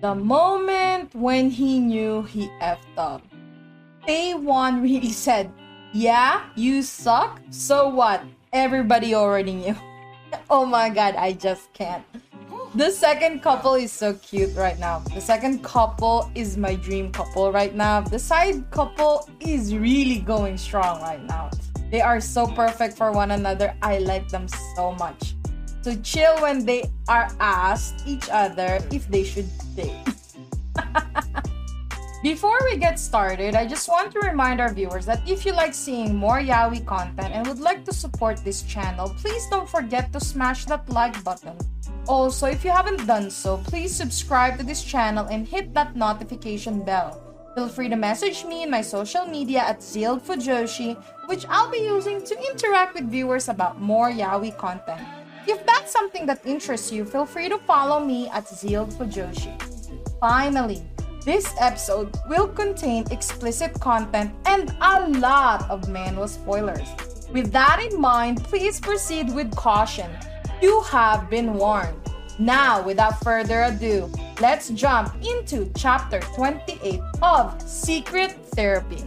The moment when he knew he effed up, Taewon really said, "Yeah, you suck. So what? Everybody already knew." Oh my god, I just can't. The second couple is so cute right now. The second couple is my dream couple right now. The side couple is really going strong right now. They are so perfect for one another. I like them so much. So chill when they are asked each other if they should date. Before we get started, I just want to remind our viewers that if you like seeing more yaoi content and would like to support this channel, please don't forget to smash that like button. Also, if you haven't done so, please subscribe to this channel and hit that notification bell. Feel free to message me in my social media at ZealFujoshi, which I'll be using to interact with viewers about more yaoi content. If that's something that interests you, feel free to follow me at ZealFujoshi. Finally, this episode will contain explicit content and a lot of manual spoilers. With that in mind, please proceed with caution. You have been warned. Now, without further ado, let's jump into Chapter 28 of Secret Therapy.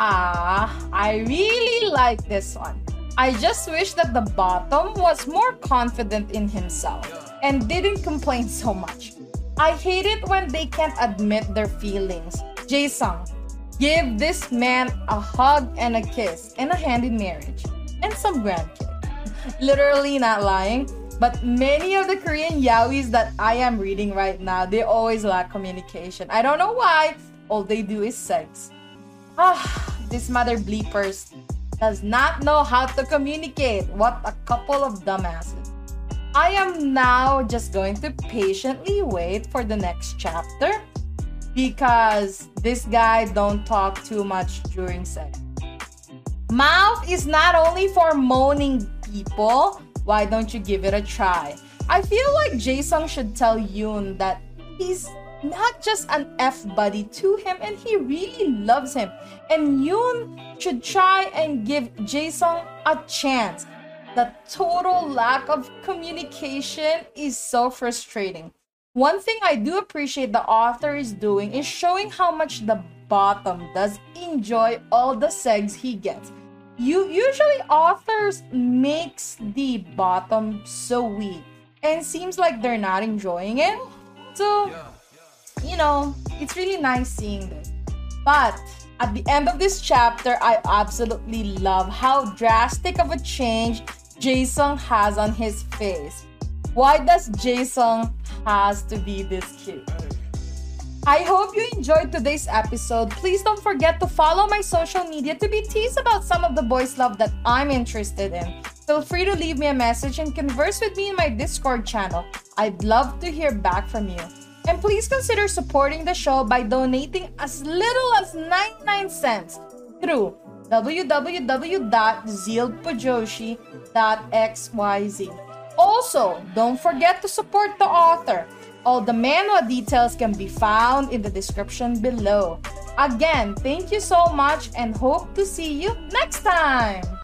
I really like this one. I just wish that the bottom was more confident in himself and didn't complain so much. I hate it when they can't admit their feelings. Jae Sung, give this man a hug and a kiss and a hand in marriage and some grandkids. Literally not lying, but many of the Korean yaois that I am reading right now, they always lack communication. I don't know why. All they do is sex. This mother bleepers does not know how to communicate. What a couple of dumbasses. I am now just going to patiently wait for the next chapter because this guy don't talk too much during sex. Mouth is not only for moaning people. Why don't you give it a try? I feel like Jae Sung should tell Yoon that he's not just an F buddy to him and he really loves him. And Yoon should try and give Jae Sung a chance. The total lack of communication is so frustrating. One thing I do appreciate the author is doing is showing how much the bottom does enjoy all the segs he gets. Usually authors makes the bottom so weak and seems like they're not enjoying it. So, you know, it's really nice seeing this. But at the end of this chapter, I absolutely love how drastic of a change Jae Sung has on his face. Why does Jae Sung has to be this cute? I hope you enjoyed today's episode. Please don't forget to follow my social media to be teased about some of the boys' love that I'm interested in. Feel free to leave me a message and converse with me in my Discord channel. I'd love to hear back from you. And please consider supporting the show by donating as little as 99 cents through www.zealpujoshi.xyz. Also, don't forget to support the author. All the manual details can be found in the description below. Again, thank you so much and hope to see you next time!